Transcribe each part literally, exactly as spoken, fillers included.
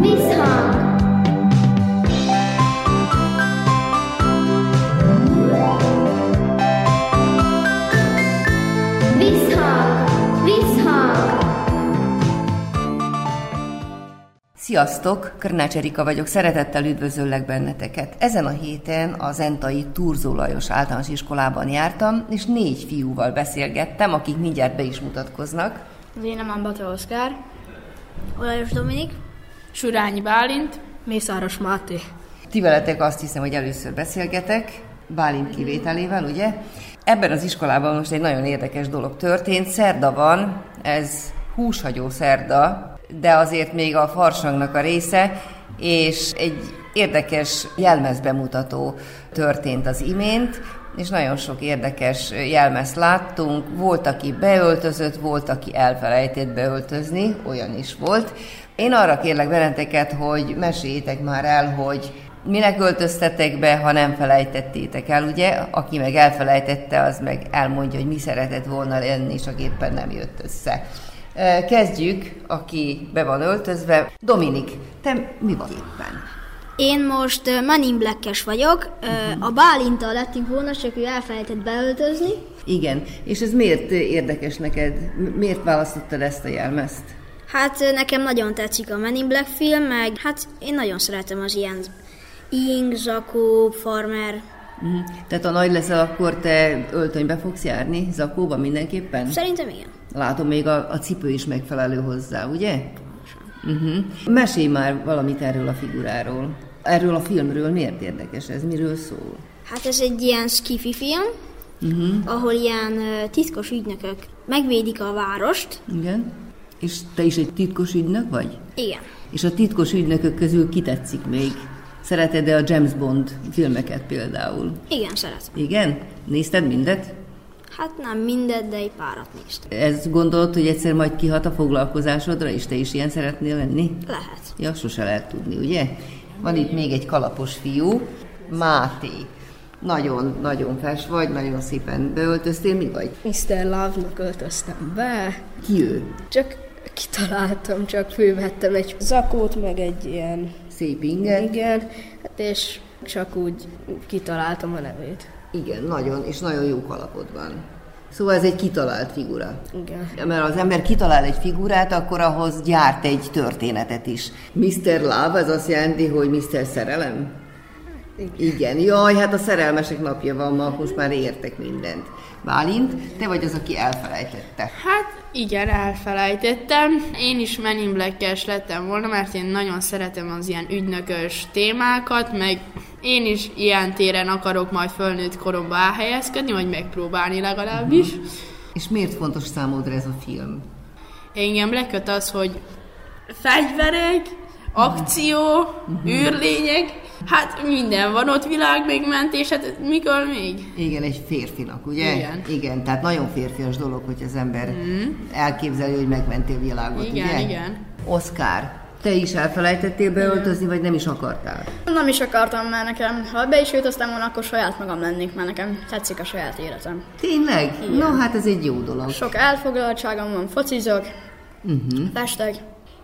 Visszhang! Visszhang! Visszhang! Sziasztok! Körnács Erika vagyok, szeretettel üdvözöllek benneteket. Ezen a héten a zentai Thurzó Lajos Általános Iskolában jártam, és négy fiúval beszélgettem, akik mindjárt be is mutatkoznak. Vénaman Bata Oszkár, Olajos Dominik, Surányi Bálint, Mészáros Máté. Ti veletek azt hiszem, hogy először beszélgetek, Bálint kivételével, ugye? Ebben az iskolában most egy nagyon érdekes dolog történt. Szerda van, ez húshagyó szerda, de azért még a farsangnak a része, és egy érdekes jelmezbemutató történt az imént, és nagyon sok érdekes jelmezt láttunk. Volt, aki beöltözött, volt, aki elfelejtett beöltözni, olyan is volt. Én arra kérlek benneteket, hogy meséljétek már el, hogy minek öltöztetek be, ha nem felejtettétek el, ugye? Aki meg elfelejtette, az meg elmondja, hogy mi szeretett volna lenni, csak éppen nem jött össze. Kezdjük, aki be van öltözve. Dominik, te mi vagy éppen? Én most Man in Black-es vagyok, a Bálinttal lettünk volna, csak ő elfelejtett beöltözni. Igen, és ez miért érdekes neked? Miért választottad ezt a jelmezt? Hát nekem nagyon tetszik a Man in Black film, meg hát én nagyon szeretem az ilyen Ing, zakó, farmer. Tehát ha nagy leszel, akkor te öltönybe fogsz járni, zakóba mindenképpen? Szerintem igen. Látom, még a, a cipő is megfelelő hozzá, ugye? Uh-huh. Mesélj már valamit erről a figuráról. Erről a filmről miért érdekes ez? Miről szól? Hát ez egy ilyen skifi film, uh-huh. ahol ilyen uh, titkos ügynökök megvédik a várost. Igen. És te is egy titkos ügynök vagy? Igen. És a titkos ügynökök közül ki tetszik még? Szereted-e a James Bond filmeket például? Igen, szeretem. Igen? Nézted mindet? Hát nem mindet, de egy párat néztem. Ez gondolod, hogy egyszer majd kihat a foglalkozásodra, és te is ilyen szeretnél lenni? Lehet. Ja, sose lehet tudni, ugye? Van itt még egy kalapos fiú, Máté. Nagyon-nagyon fes vagy, nagyon szépen beöltöztél, mi vagy? miszter Love-nak öltöztem be. Ki ő? Csak kitaláltam, csak fővettem egy zakót, meg egy ilyen... Szép inget. Igen, hát és csak úgy kitaláltam a nevét. Igen, nagyon, és nagyon jó kalapod van. Szóval ez egy kitalált figura. Igen. Mert az ember kitalál egy figurát, akkor ahhoz gyárt egy történetet is. miszter Love, ez azt jelenti, hogy miszter Szerelem? Igen. Igen. Jaj, hát a szerelmesek napja van ma, most már értek mindent. Bálint, te vagy az, aki elfelejtette. Hát igen, elfelejtettem. Én is Man in Black-es lettem volna, mert én nagyon szeretem az ilyen ügynökös témákat, meg én is ilyen téren akarok majd fölnőtt koromba elhelyezkedni, vagy megpróbálni legalábbis. Uh-huh. És miért fontos számodra ez a film? Engem leköt az, hogy fegyverek, akció, uh-huh. űrlények, hát minden van ott, világmegmentés, hát mikor még? Igen, egy férfinak, ugye? Igen. Igen, tehát nagyon férfias dolog, hogy az ember mm. elképzeli, hogy megmenti a világot, igen, ugye? Igen, igen. Oszkár, te is elfelejtettél beöltözni, vagy nem is akartál? Nem is akartam, mert nekem, ha be is öltöztem volna, akkor saját magam lennék, mert nekem tetszik a saját életem. Tényleg? Igen. Na hát ez egy jó dolog. Sok elfoglaltságom van, focizok, uh-huh. festek,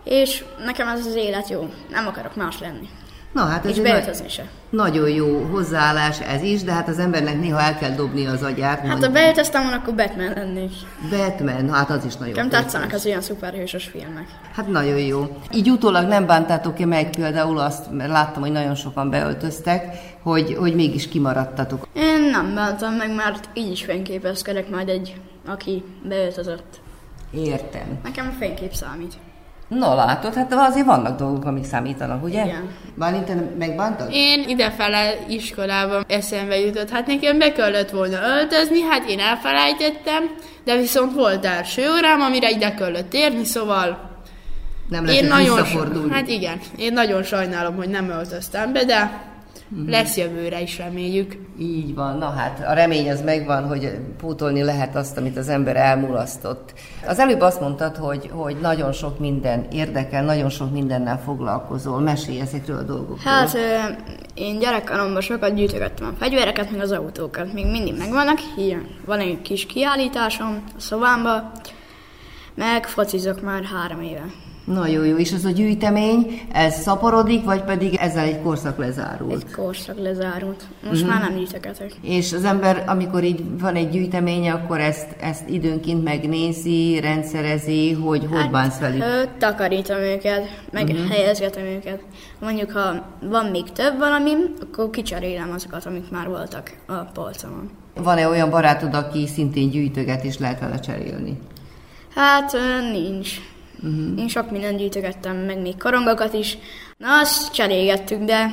és nekem ez az élet jó, nem akarok más lenni. Na, hát és beöltözni se. Nagyon jó hozzáállás ez is, de hát az embernek néha el kell dobni az agyát. Hát mondjuk. Ha beöltöztem volna, akkor Batman lennék. Batman, hát az is nagyon jó. Nem tetszenek az ilyen szuperhősös filmek. Hát nagyon jó. Így utólag nem bántátok-e meg például azt, mert láttam, hogy nagyon sokan beöltöztek, hogy, hogy mégis kimaradtatok. Én nem bántam meg, mert így is fényképezkedek majd egy, aki beöltözött. Értem. Nekem a fénykép számít. Na látod, hát azért vannak dolgok, amik számítanak, ugye? Igen. Bálint, te megbántad? Én idefele iskolában eszembe jutott, hát nekem be kellett volna öltözni, hát én elfelejtettem, de viszont volt első órám, amire ide kellett érni, szóval... Nem lehetett visszafordulni. Hát igen, én nagyon sajnálom, hogy nem öltöztem be, de Mm. Lesz jövőre is, reméljük. Így van, na hát a remény az megvan, hogy pótolni lehet azt, amit az ember elmulasztott. Az előbb azt mondtad, hogy, hogy nagyon sok minden érdekel, nagyon sok mindennel foglalkozol. Mesélj ezekről a dolgokról. Hát euh, én gyerekkoromban sokat gyűjtögettem a fegyvereket, meg az autókat. Még mindig megvannak, ilyen. Van egy kis kiállításom a szobámban, meg focizok már három éve. Na jó, jó, és ez a gyűjtemény, ez szaporodik, vagy pedig ezzel egy korszak lezárult? Egy korszak lezárult. Most uh-huh. már nem gyűjtegetek. És az ember, amikor így van egy gyűjteménye, akkor ezt, ezt időnként megnézi, rendszerezi, hogy hát, hogy bánsz velük? Takarítom őket, meg uh-huh. helyezgetem őket. Mondjuk, ha van még több valamim, akkor kicserélem azokat, amik már voltak a polcomon. Van-e olyan barátod, aki szintén gyűjtöget, és lehet vele cserélni? Hát nincs. Uh-huh. Én sok mindent gyűjtögettem, meg még korongokat is. Na, azt cserégettük, de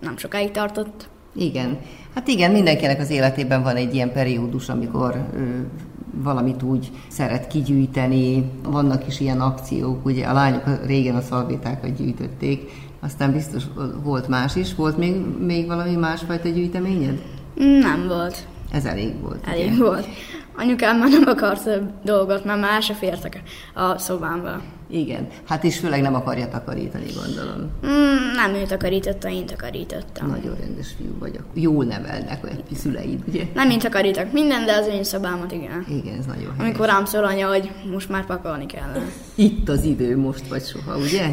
nem sokáig tartott. Igen. Hát igen, mindenkinek az életében van egy ilyen periódus, amikor ö, valamit úgy szeret kigyűjteni. Vannak is ilyen akciók, ugye a lányok régen a szalvétákat gyűjtötték, aztán biztos volt más is. Volt még, még valami másfajta gyűjteményed? Nem volt. Ez elég volt. Elég ugye? Volt. Anyukám már nem akar több dolgot, mert már se fértek a szobámba. Igen, hát és főleg nem akarja takarítani, gondolom. Mm, nem ő takarította, én takarítottam. Nagyon rendes fiú vagyok. Jól nevelnek olyan szüleid, ugye? Nem én takarítok minden, de az én szobámat, igen. Igen, ez nagyon helyes. Amikor rám szól anya, hogy most már pakolni kellene. Itt az idő, most vagy soha, ugye?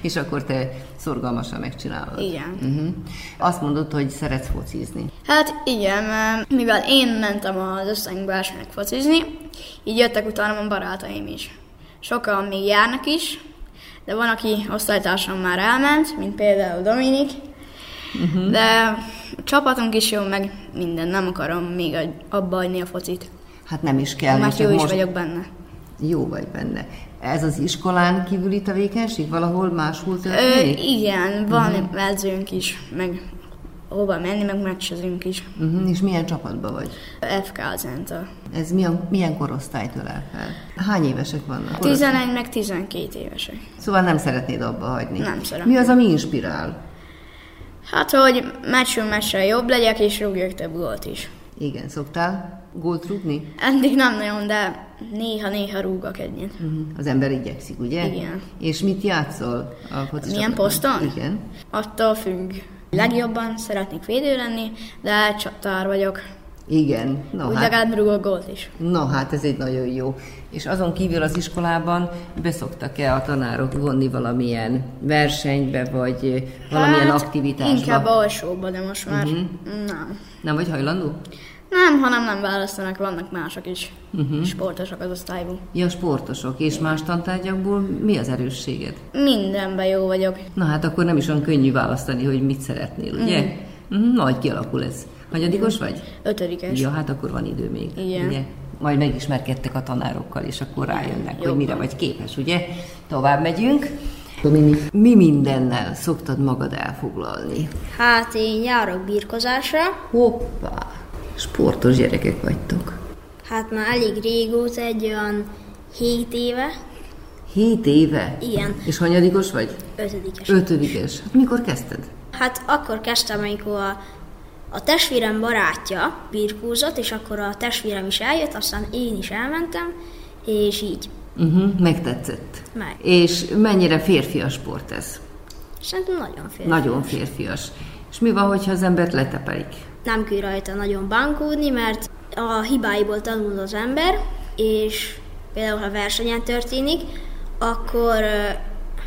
És akkor te szorgalmasan megcsinálod. Igen. Uh-huh. Azt mondod, hogy szeretsz focizni. Hát igen, mivel én mentem az összenkbe elsőnek focizni, így jöttek utána a barátaim is. Sokan még járnak is, de van, aki osztálytársam már elment, mint például Dominik, uh-huh. de a csapatunk is jó, meg minden, nem akarom még abba hagyni a focit. Hát nem is kell. Mert jó is most... vagyok benne. Jó vagy benne. Ez az iskolán kívüli tevékenység? Valahol máshol történik? Ö, igen, van uh-huh. edzőnk is, meg hova menni, meg meccsezünk is. Uh-huh. És milyen csapatban vagy? ef ká Zenta. Ez milyen, milyen korosztálytől elfel? Hány évesek vannak? tizenegy meg tizenkét évesek. Szóval nem szeretnéd abba hagyni? Nem szeretném. Mi az, ami inspirál? Hát, hogy meccsről-meccsről jobb legyek, és rúgjak több gólt is. Igen, szoktál gólt rúgni? Eddig nem nagyon, de néha-néha rúgok egyet. Uh-huh. Az ember igyekszik, ugye? Igen. És mit játszol a foci milyen poszton? Igen. Attól függ. Legjobban szeretnék védő lenni, de csatár vagyok. Igen. No, úgy hát, legalább rúgok gólt is. No, hát ez egy nagyon jó. És azon kívül az iskolában beszoktak-e a tanárok vonni valamilyen versenybe, vagy valamilyen hát, aktivitásba? Inkább alsóba, de most már uh-huh. nem. Nem vagy hajlandó? Nem, hanem nem választanak, vannak mások is. Uh-huh. Sportosok az osztályban. Ja, sportosok. És más tantárgyakból mi az erősséged? Mindenben jó vagyok. Na hát akkor nem is olyan könnyű választani, hogy mit szeretnél, ugye? Uh-huh. Uh-huh. Nagy kialakul ez. Hanyadikos uh-huh. vagy? Ötödikes. Ja, hát akkor van idő még. Igen. Ugye? Majd megismerkedtek a tanárokkal, és akkor rájönnek, jobban. Hogy mire vagy képes, ugye? Tovább megyünk. Mi mindennel szoktad magad elfoglalni? Hát én járok birkozásra. Hoppá! Sportos gyerekek vagytok. Hát már elég régóta, egy olyan hét éve. Hét éve? Igen. És hanyadikos vagy? Ötödikes. Ötödikes. Hát mikor kezdted? Hát akkor kezdtem, amikor a, a testvérem barátja birkózott, és akkor a testvérem is eljött, aztán én is elmentem, és így. Uh-huh, megtetszett. Meg. És mennyire férfias sport ez? Szerintem nagyon férfias. Nagyon férfias. És mi van, hogyha az embert letepelik? Nem kell rajta nagyon bánkódni, mert a hibáiból tanul az ember, és például ha versenyen történik, akkor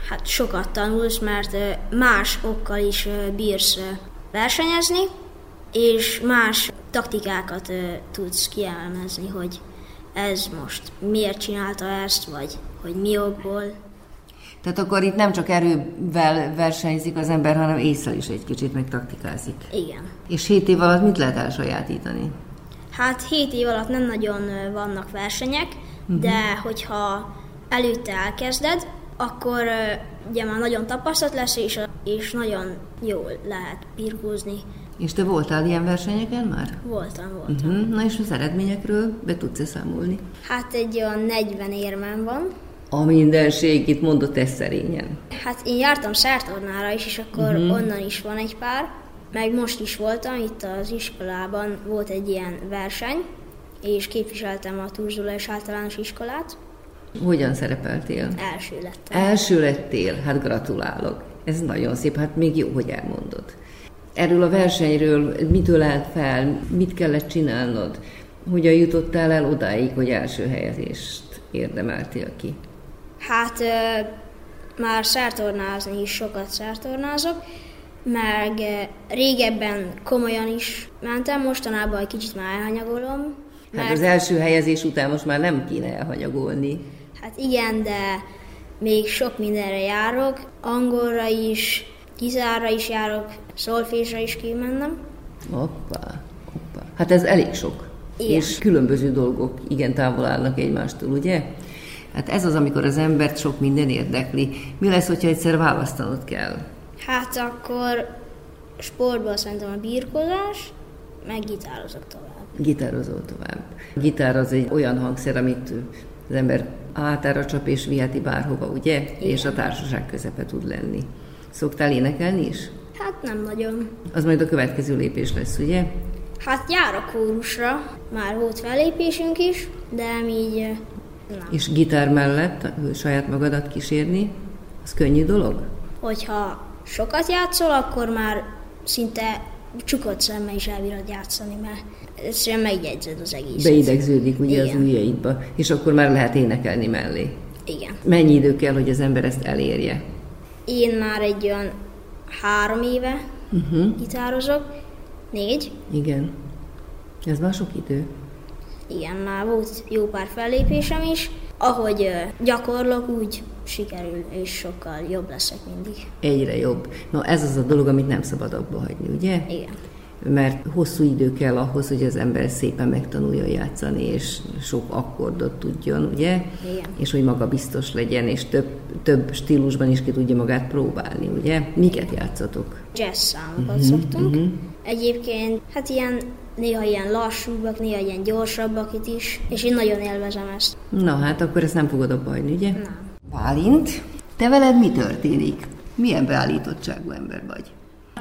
hát sokat tanulsz, mert más okkal is bírsz versenyezni, és más taktikákat tudsz kielemezni, hogy ez most miért csinálta ezt, vagy hogy mi okból. Tehát akkor itt nem csak erővel versenyzik az ember, hanem észre is egy kicsit meg taktikázik. Igen. És hét év alatt mit lehet elsajátítani? Hát hét év alatt nem nagyon vannak versenyek, uh-huh. de hogyha előtte elkezded, akkor ugye már nagyon tapasztalt lesz, és, és nagyon jól lehet birkózni. És te voltál ilyen versenyeken már? Voltam, voltam. Uh-huh. Na és az eredményekről be tudsz-e számolni? Hát egy olyan negyven érmem van. a mindenségét mondott ez szerényen. Hát én jártam szertornára is, és akkor uh-huh. onnan is van egy pár, meg most is voltam, itt az iskolában volt egy ilyen verseny, és képviseltem a Thurzó Lajos Általános Iskolát. Hogyan szerepeltél? Első lettem. Első lettél, hát gratulálok. Ez nagyon szép, hát még jó, hogy elmondod. Erről a versenyről mitől állt fel, mit kellett csinálnod, hogyan jutottál el odáig, hogy első helyezést érdemeltél ki? Hát ö, már szertornázni is sokat szertornázok, meg ö, régebben komolyan is mentem, mostanában egy kicsit már elhanyagolom. Mert... Hát az első helyezés után most már nem kéne elhanyagolni. Hát igen, de még sok mindenre járok, angolra is, gitárra is járok, szolfésra is kimennem. Hoppá, hoppá. Hát ez elég sok. Igen. És különböző dolgok igen távol állnak egymástól, ugye? Hát ez az, amikor az embert sok minden érdekli. Mi lesz, hogyha egyszer választanod kell? Hát akkor sportban szerintem a birkózás, meg gitározok tovább. Gitározol tovább. A gitár az egy olyan hangszer, amit az ember átára csap és viheti bárhova, ugye? Igen. És a társaság közepe tud lenni. Szoktál énekelni is? Hát nem nagyon. Az majd a következő lépés lesz, ugye? Hát jár a kórusra, már volt fellépésünk is, de így nem. És gitár mellett saját magadat kísérni, az könnyű dolog? Hogyha sokat játszol, akkor már szinte csukott szemmel is elbírod játszani, mert egyszerűen megjegyzed az egészet. Beidegződik ugye igen. Az ujjaidba, és akkor már lehet énekelni mellé. Igen. Mennyi idő kell, hogy az ember ezt elérje? Én már egy olyan három éve uh-huh. gitározok, négy. Igen. Ez már sok idő. Igen, már volt jó pár fellépésem is. Ahogy gyakorlok, úgy sikerül, és sokkal jobb leszek mindig. Egyre jobb. Na ez az a dolog, amit nem szabad abba hagyni, ugye? Igen. Mert hosszú idő kell ahhoz, hogy az ember szépen megtanuljon játszani, és sok akkordot tudjon, ugye? Igen. És hogy magabiztos legyen, és több, több stílusban is ki tudja magát próbálni, ugye? Miket játszatok? Jazz számokat uh-huh, szoktunk. Uh-huh. Egyébként, hát ilyen, néha ilyen lassúbbak, néha ilyen gyorsabbak itt is, és én nagyon élvezem ezt. Na hát, akkor ezt nem fogod abba hagyni, ugye? Nem. Bálint, te veled mi történik? Milyen beállítottságú ember vagy?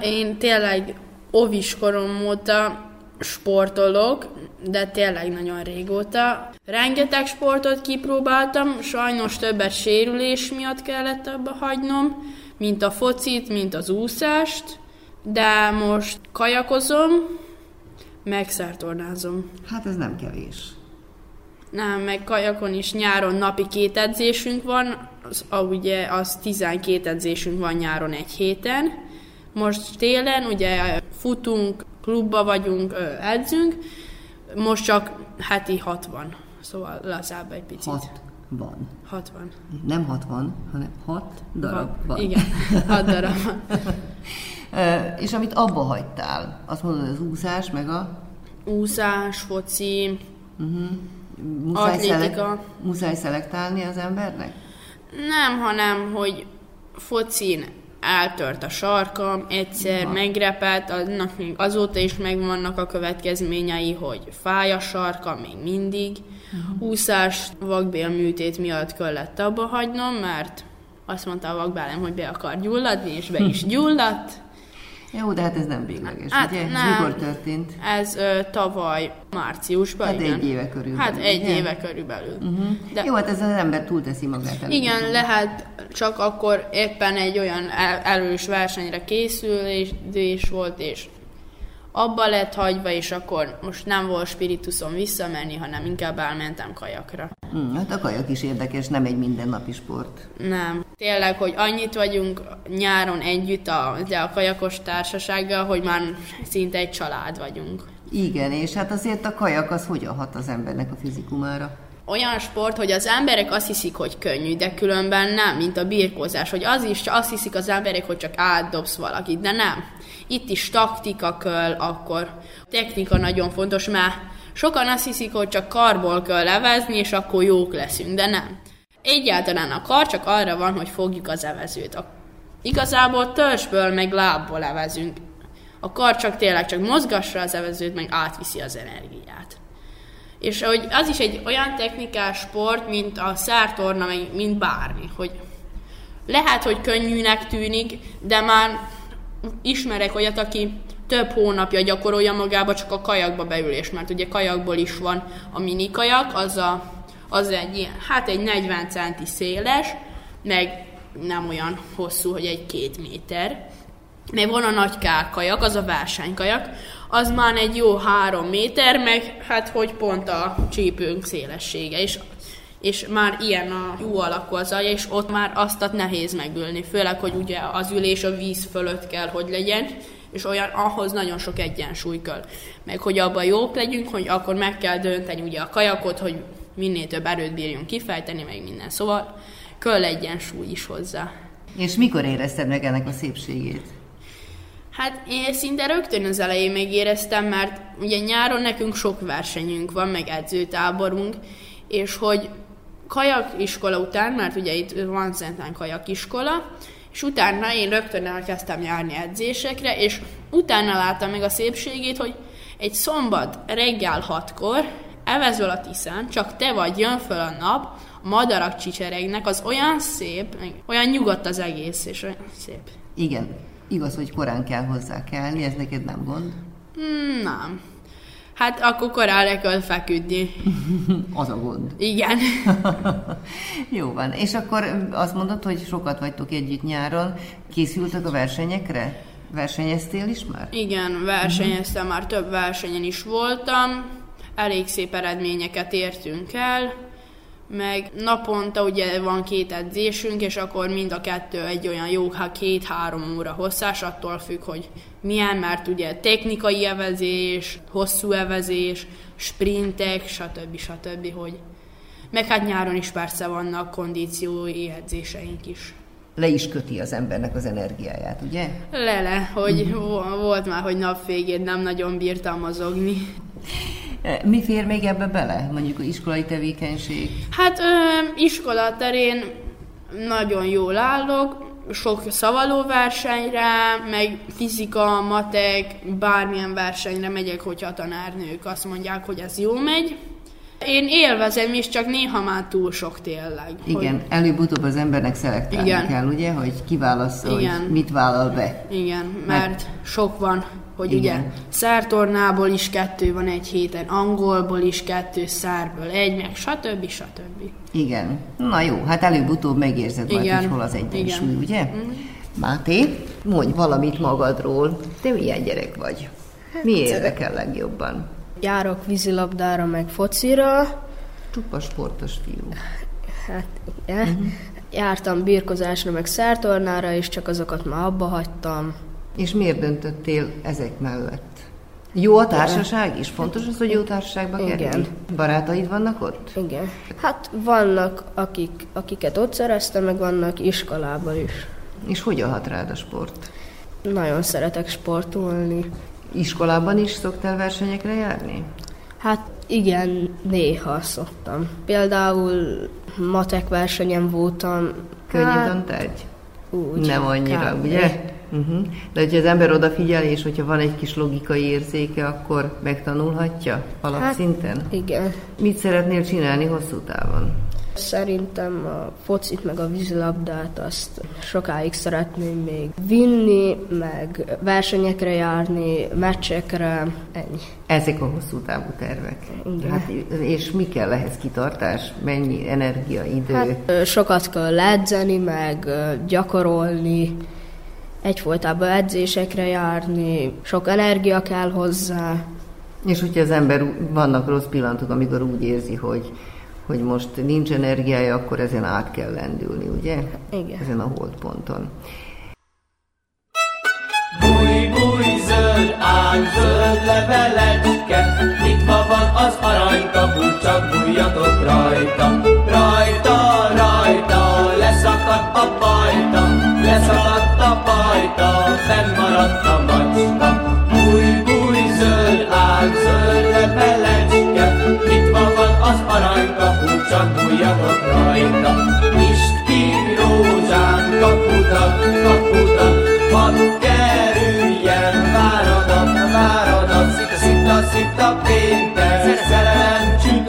Én tényleg... Ovis korom óta sportolok, de tényleg nagyon régóta. Rengeteg sportot kipróbáltam, sajnos többet sérülés miatt kellett abba hagynom, mint a focit, mint az úszást, de most kajakozom, meg szertornázom. Hát ez nem kevés. Nem, meg kajakon is nyáron napi két edzésünk van, az, ugye az tizenkét edzésünk van nyáron egy héten. Most télen ugye futunk, klubba vagyunk, edzünk, most csak heti hatvan, szóval lazább egy picit. hatvan. hatvan. Nem hatvan, hanem hat darab hat, van. Igen, hat darab van. e, és amit abba hagytál, azt mondod, az úszás, meg a... Úszás, foci, uh-huh. muszáj atlétika. Szelek, muszáj szelektálni az embernek? Nem, hanem, hogy focin eltört a sarkam, egyszer ja. megrepett, annak még azóta is megvannak a következményei, hogy fáj a sarkam még mindig. Uh-huh. Úszás vakbélműtét miatt kellett abba hagynom, mert azt mondta a vakbélem, hogy be akar gyulladni, és be is gyulladt. Jó, de hát ez nem végleges, hát ugye? Nem. Ez mikor történt? Ez ö, tavaly márciusban, hát igen. Egy éve körülbelül. Hát egy igen? éve körülbelül. Uh-huh. De jó, hát ez az ember túlteszi magát előtt. Igen, lehet, csak akkor éppen egy olyan erős versenyre készülés volt, és abba lett hagyva, és akkor most nem volt spirituszom visszamenni, hanem inkább elmentem kajakra. Hmm, hát a kajak is érdekes, nem egy mindennapi sport. Nem. Tényleg, hogy annyit vagyunk nyáron együtt a, de a kajakos társasággal, hogy már szinte egy család vagyunk. Igen, és hát azért a kajak az hogyan hat az embernek a fizikumára? Olyan sport, hogy az emberek azt hiszik, hogy könnyű, de különben nem, mint a birkózás, hogy az is azt hiszik az emberek, hogy csak átdobsz valakit, de nem. Itt is taktika kell, akkor technika nagyon fontos, mert sokan azt hiszik, hogy csak karból kell levezni, és akkor jók leszünk, de nem. Egyáltalán a kar csak arra van, hogy fogjuk az evezőt. A, igazából törzsből meg lábból evezünk. A kar csak tényleg csak mozgassa az evezőt, meg átviszi az energiát. És hogy az is egy olyan technikás sport, mint a szártorna, mint bármi, hogy lehet, hogy könnyűnek tűnik, de már ismerek olyat, aki több hónapja gyakorolja magába csak a kajakba beülés, mert ugye kajakból is van a minikajak, az, a, az egy ilyen, hát egy negyven centi széles, meg nem olyan hosszú, hogy egy két méter. Meg van a nagy kárkajak, az a versenykajak, az már egy jó három méter, meg hát hogy pont a csípőnk szélessége, és, és már ilyen a jó alakú az alja, és ott már azt nehéz megülni, főleg, hogy ugye az ülés a víz fölött kell, hogy legyen, és olyan ahhoz nagyon sok egyensúly kell. Meg hogy abban jók legyünk, hogy akkor meg kell dönteni ugye a kajakot, hogy minél több erőt bírjunk kifejteni, meg minden, szóval kell egyensúly is hozzá. És mikor érezted meg ennek a szépségét? Hát én szinte rögtön az elején megéreztem, mert ugye nyáron nekünk sok versenyünk van, meg edzőtáborunk, és hogy kajakiskola után, mert ugye itt van Szentán kajakiskola, és utána én rögtön elkezdtem járni edzésekre, és utána láttam meg a szépségét, hogy egy szombat reggel hatkor evezöl a Tiszán, csak te vagy, jön föl a nap, a madarak csicseregnek, az olyan szép, olyan nyugodt az egész, és olyan szép. Igen. Igaz, hogy korán kell hozzá kelni, ez neked nem gond? Nem. Hát akkor korán le kell feküdni. Az a gond. Igen. Jó van. És akkor azt mondod, hogy sokat vagytok együtt nyáron. Készültek a versenyekre? Versenyeztél is már? Igen, versenyeztem, uh-huh. Már több versenyen is voltam. Elég szép eredményeket értünk el. Meg naponta ugye van két edzésünk, és akkor mind a kettő egy olyan jó, hát két-három óra hosszás, attól függ, hogy milyen, mert ugye technikai evezés, hosszú evezés, sprintek, stb. stb. Hogy... Meg hát nyáron is persze vannak kondíciói edzéseink is. Le is köti az embernek az energiáját, ugye? Lele, hogy mm-hmm. volt már, hogy nap végén nem nagyon bírtam mozogni. Mi fér még ebbe bele? Mondjuk az iskolai tevékenység? Hát iskola terén nagyon jól állok, sok szavaló versenyre, meg fizika, matek, bármilyen versenyre megyek, hogyha a tanárnők azt mondják, hogy ez jó megy. Én élvezem is, csak néha már túl sok tényleg. Igen, hogy... előbb-utóbb az embernek szelektálni Igen. kell, ugye, hogy kiválassza, Igen. hogy mit vállal be. Igen, mert, mert... sok van. Hogy Igen. ugye szártornából is kettő van egy héten, angolból is kettő, szárből egy, meg stb. stb. Igen. Na jó, hát előbb-utóbb megérzed Igen. majd, hogy hol az egyensúly, ugye? Mm. Máté, mondj valamit magadról. Te milyen gyerek vagy? Mi érdekel legjobban? Járok vízilabdára, meg focira. Csupa sportos fiú. Hát igen. Mm-hmm. Jártam birkozásra, meg szártornára, és csak azokat már abba hagytam. És miért döntöttél ezek mellett? Jó a társaság is? Fontos az, hogy jó társaságba kerülj? Barátaid vannak ott? Igen. Hát vannak, akik, akiket ott szereztem, meg vannak iskolában is. És hogyan hat rád a sport? Nagyon szeretek sportolni. Iskolában is szoktál versenyekre járni? Hát igen, néha szoktam. Például matek versenyen voltam. Könnyű hát, tantárgy? Úgy. Nem annyira, kb. Ugye? Uh-huh. De hogyha az ember odafigyel, és hogyha van egy kis logikai érzéke, akkor megtanulhatja alapszinten? Hát, igen. Mit szeretnél csinálni hosszú távon? Szerintem a focit meg a vízilabdát azt sokáig szeretném még vinni, meg versenyekre járni, meccsekre, ennyi. Ezek a hosszú távú tervek. Igen. Hát, és mi kell ehhez kitartás? Mennyi energia, idő? Hát, sokat kell edzeni, meg gyakorolni. Egyfolytában edzésekre járni, sok energia kell hozzá. És hogyha az ember, vannak rossz pillanatok, amikor úgy érzi, hogy, hogy most nincs energiája, akkor ezen át kell lendülni, ugye? Igen. Ezen a holdponton. Búj, búj, zöld ágy, zöld levelecske, nyitva van az aranykapu, csak bújjatok rajta. Rajta, rajta, leszakadt a pajta, leszakadt a pajta, fennmaradt a macska. Búj, búj, zöld ágy, zöld levelecske, nyitva van az aranykapu, csak bújjatok rajta. Pisti rózsán, kaputa, kaputa, hadd kerüljen, váradat, váradat, szita, szita, szita, péntek, szerelem cső.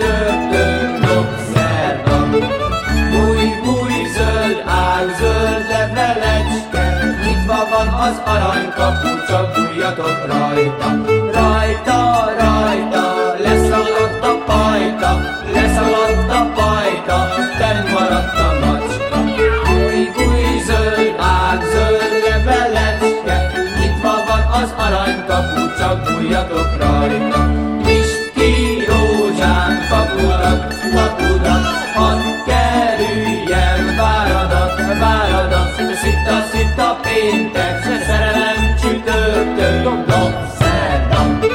arany kapu, csak bújjatok rajta. Rajta, rajta, leszaladt a pajta, leszaladt a pajta, fenn maradt a macska. Búj, búj, zöld ág, zöld levelecske, nyitva van az arany kapu, csak bújjatok rajta. Pisti rózsán kapulat, kapulat, hadd kerüljen váradat, váradat, szita, szita péntek, szerelem csütörtök, dob, szerdap.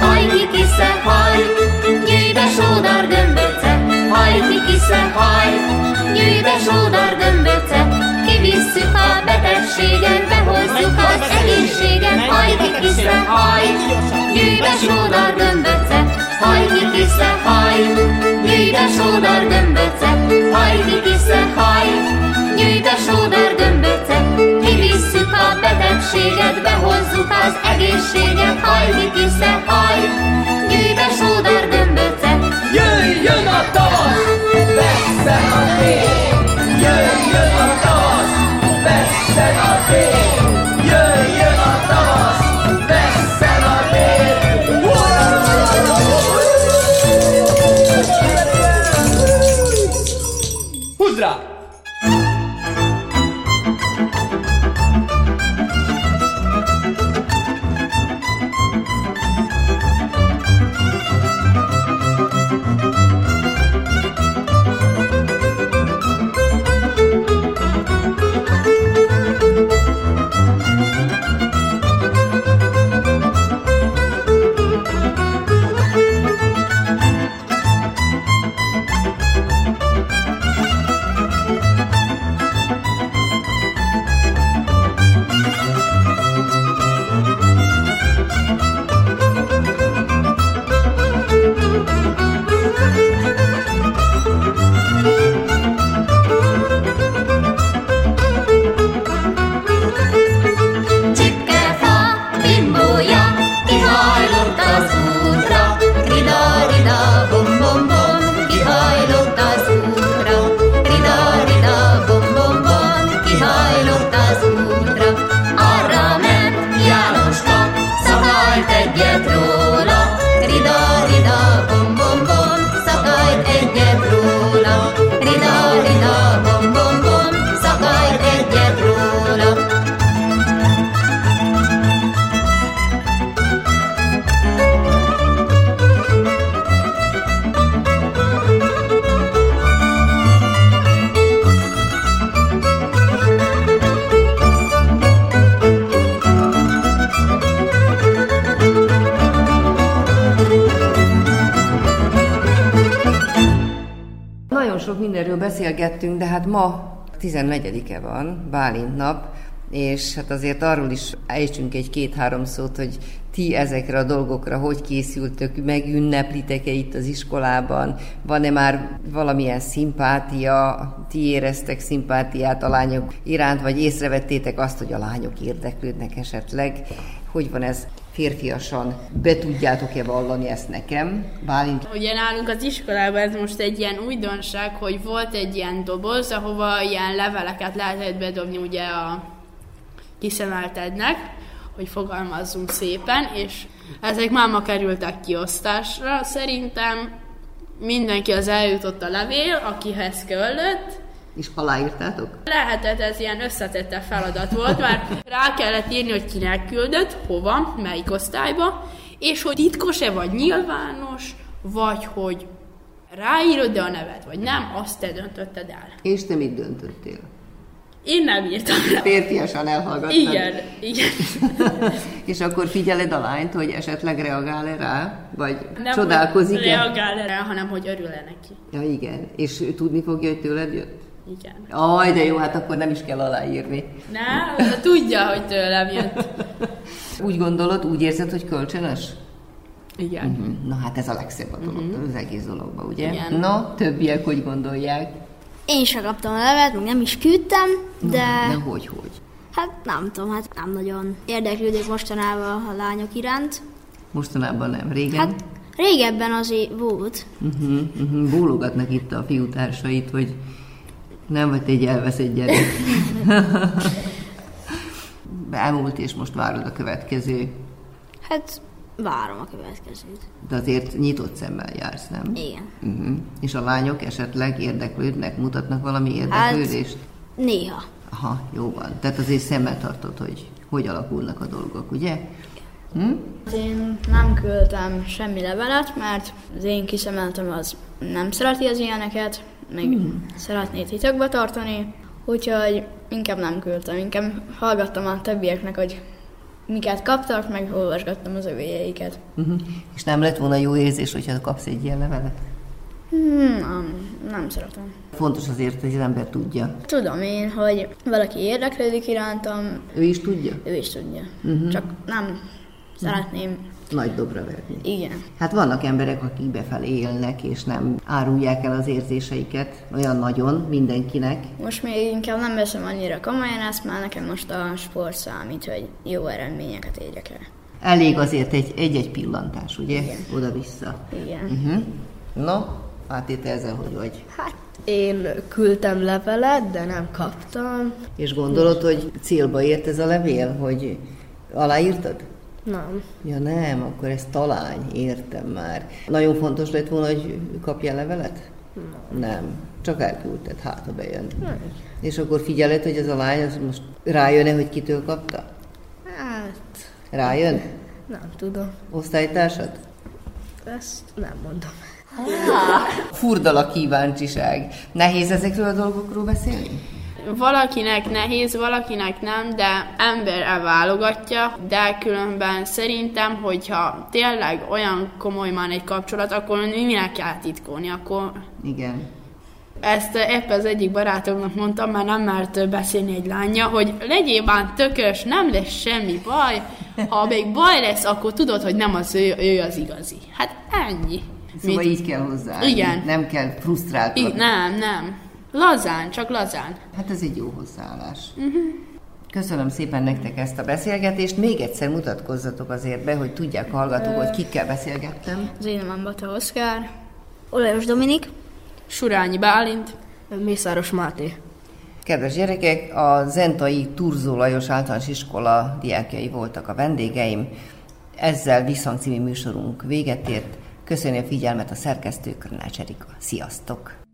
Hajti kisze, haj, gyűjbe sódar gömböce, hajti kisze, haj, gyűjbe sódar gömböce, kivisszük a betegségen, behozzuk az egészségen, hajti kisze, haj, gyűjbe sódar gömböce, hajti kisze, haj, gyűjbe sódar gömböce, hajti kisze, haj, gyűjbe sódar gömböce, kivisszük a betegséget, behozzuk az egészséget, hajni kisze, haj, gyűjbe sódar gömböce. Jöjjön a tavasz, vesszen a tél, jöjjön a tavasz, vesszen a tél, jöjjön a tavasz, vesszen a tél. Húzd rá! Beszélgettünk, de hát ma tizennegyedike van, Bálint nap, és hát azért arról is ejtsünk egy két-három szót, hogy ti ezekre a dolgokra hogy készültök, megünneplitek-e itt az iskolában, van-e már valamilyen szimpátia, ti éreztek szimpátiát a lányok iránt, vagy észrevettétek azt, hogy a lányok érdeklődnek esetleg, hogy van ez? Férfiasan be tudjátok-e vallani ezt nekem? Bálint? Ugye nálunk az iskolában ez most egy ilyen újdonság, hogy volt egy ilyen doboz, ahova ilyen leveleket lehetett bedobni ugye a kiszemeltednek, hogy fogalmazzunk szépen, és ezek már ma kerültek kiosztásra. Szerintem mindenki az eljutott a levél, akihez kellett. És aláírtátok? Lehetett, ez ilyen összetettebb feladat volt, mert rá kellett írni, hogy kinek küldött, hova, melyik osztályba, és hogy titkos-e, vagy nyilvános, vagy hogy ráírod-e a nevet, vagy nem, azt te döntötted el. És te mit döntöttél? Én nem írtam rá. Férfiasan elhallgattad. Igen, igen. És akkor figyeled a lányt, hogy esetleg reagál-e rá, vagy nem csodálkozik-e? Nem reagál-e rá, hanem hogy örül-e neki. Ja, igen. És tudni fogja, hogy tőled jött? Igen. Aj, de jó, hát akkor nem is kell aláírni. Nem, tudja, hogy tőlem jött. Úgy gondolod, úgy érzed, hogy kölcsönös? Igen. Uh-huh. Na hát ez a legszebb a dolog, uh-huh. az egész dologban, ugye? Igen. Na, többiek hogy gondolják? Én sem kaptam a levet, még nem is küldtem, de... Na, hogy, hogy? Hát nem tudom, hát nem nagyon érdeklődik mostanában a lányok iránt. Mostanában nem, régen? Hát régebben azért volt. Uh-huh, uh-huh. Bólogatnak itt a fiútársait, hogy... Nem, vagy te így elvesz egy gyerek. elmúlt, és most várod a következő. Hát várom a következőt. De azért nyitott szemmel jársz, nem? Igen. Uh-huh. És a lányok esetleg érdeklődnek, mutatnak valami érdeklődést? Hát néha. Aha, jó van. Tehát azért szemmel tartod, hogy hogy alakulnak a dolgok, ugye? Hm? Én nem küldtem semmi levelet, mert az én kiszemeltem az nem szereti az ilyeneket, meg hmm. szeretné titokba tartani, úgyhogy inkább nem küldtem, inkább hallgattam a többieknek, hogy miket kaptak, meg olvasgattam az övéjeiket. Uh-huh. És nem lett volna jó érzés, hogyha kapsz egy ilyen levelet? Nem, nem szeretem. Fontos azért, hogy az ember tudja. Tudom én, hogy valaki érdeklődik irántam. Ő is tudja? Ő is tudja. Uh-huh. Csak nem szeretném. Nagy dobra verni. Igen. Hát vannak emberek, akik befelé élnek, és nem árulják el az érzéseiket olyan nagyon mindenkinek. Most még inkább nem veszem annyira komolyan ezt, már nekem most a sport számít, hogy jó eredményeket érjek el. Elég azért egy, egy-egy pillantás, ugye? Igen. Oda-vissza. Igen. Uh-huh. No, Máté, te ezzel hogy vagy? Hát én küldtem levelet, de nem kaptam. És gondolod, hogy célba ért ez a levél, hogy aláírtad? Nem. Ja nem, akkor ez talány, értem már. Nagyon fontos lett volna, hogy kapjál levelet? Nem. Nem. Csak elküldted, hát ha bejön. Nem. És akkor figyeled, hogy ez a lány az most rájön-e, hogy kitől kapta? Hát... Rájön? Nem, nem tudom. Osztálytársad? Ezt nem mondom. Furdal a kíváncsiság. Nehéz ezekről a dolgokról beszélni? Valakinek nehéz, valakinek nem, de ember elválogatja, de különben szerintem, hogyha tényleg olyan komoly már egy kapcsolat, akkor minek kell titkolni, akkor... Igen. Ezt éppen az egyik barátomnak mondtam, már nem mert beszélni egy lánya, hogy legyél már tökös, nem lesz semmi baj, ha még baj lesz, akkor tudod, hogy nem az ő, ő az igazi. Hát ennyi. Szóval Mit? így kell hozzá. Igen. Nem kell frusztráltad. Nem, nem. Lazán, csak lazán. Hát ez egy jó hozzáállás. Uh-huh. Köszönöm szépen nektek ezt a beszélgetést. Még egyszer mutatkozzatok azért be, hogy tudják hallgatók, hogy kikkel beszélgettem. Vénaman Bata Oszkár. Olajos Dominik. Surányi Bálint. Mészáros Máté. Kedves gyerekek, a zentai Thurzó Lajos Általános Iskola diákjai voltak a vendégeim. Ezzel Visszhang című műsorunk véget ért. Köszönjük a figyelmet a szerkesztő Körnács Erika. Sziasztok!